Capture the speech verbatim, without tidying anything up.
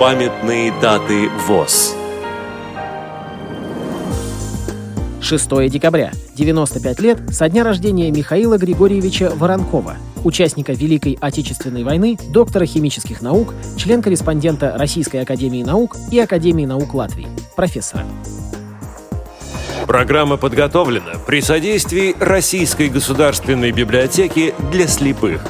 Памятные даты ВОС. шестого декабря. девяносто пять лет со дня рождения Михаила Григорьевича Воронкова, участника Великой Отечественной войны, доктора химических наук, член-корреспондента Российской Академии наук и Академии наук Латвии, профессора. Программа подготовлена при содействии Российской государственной библиотеки для слепых.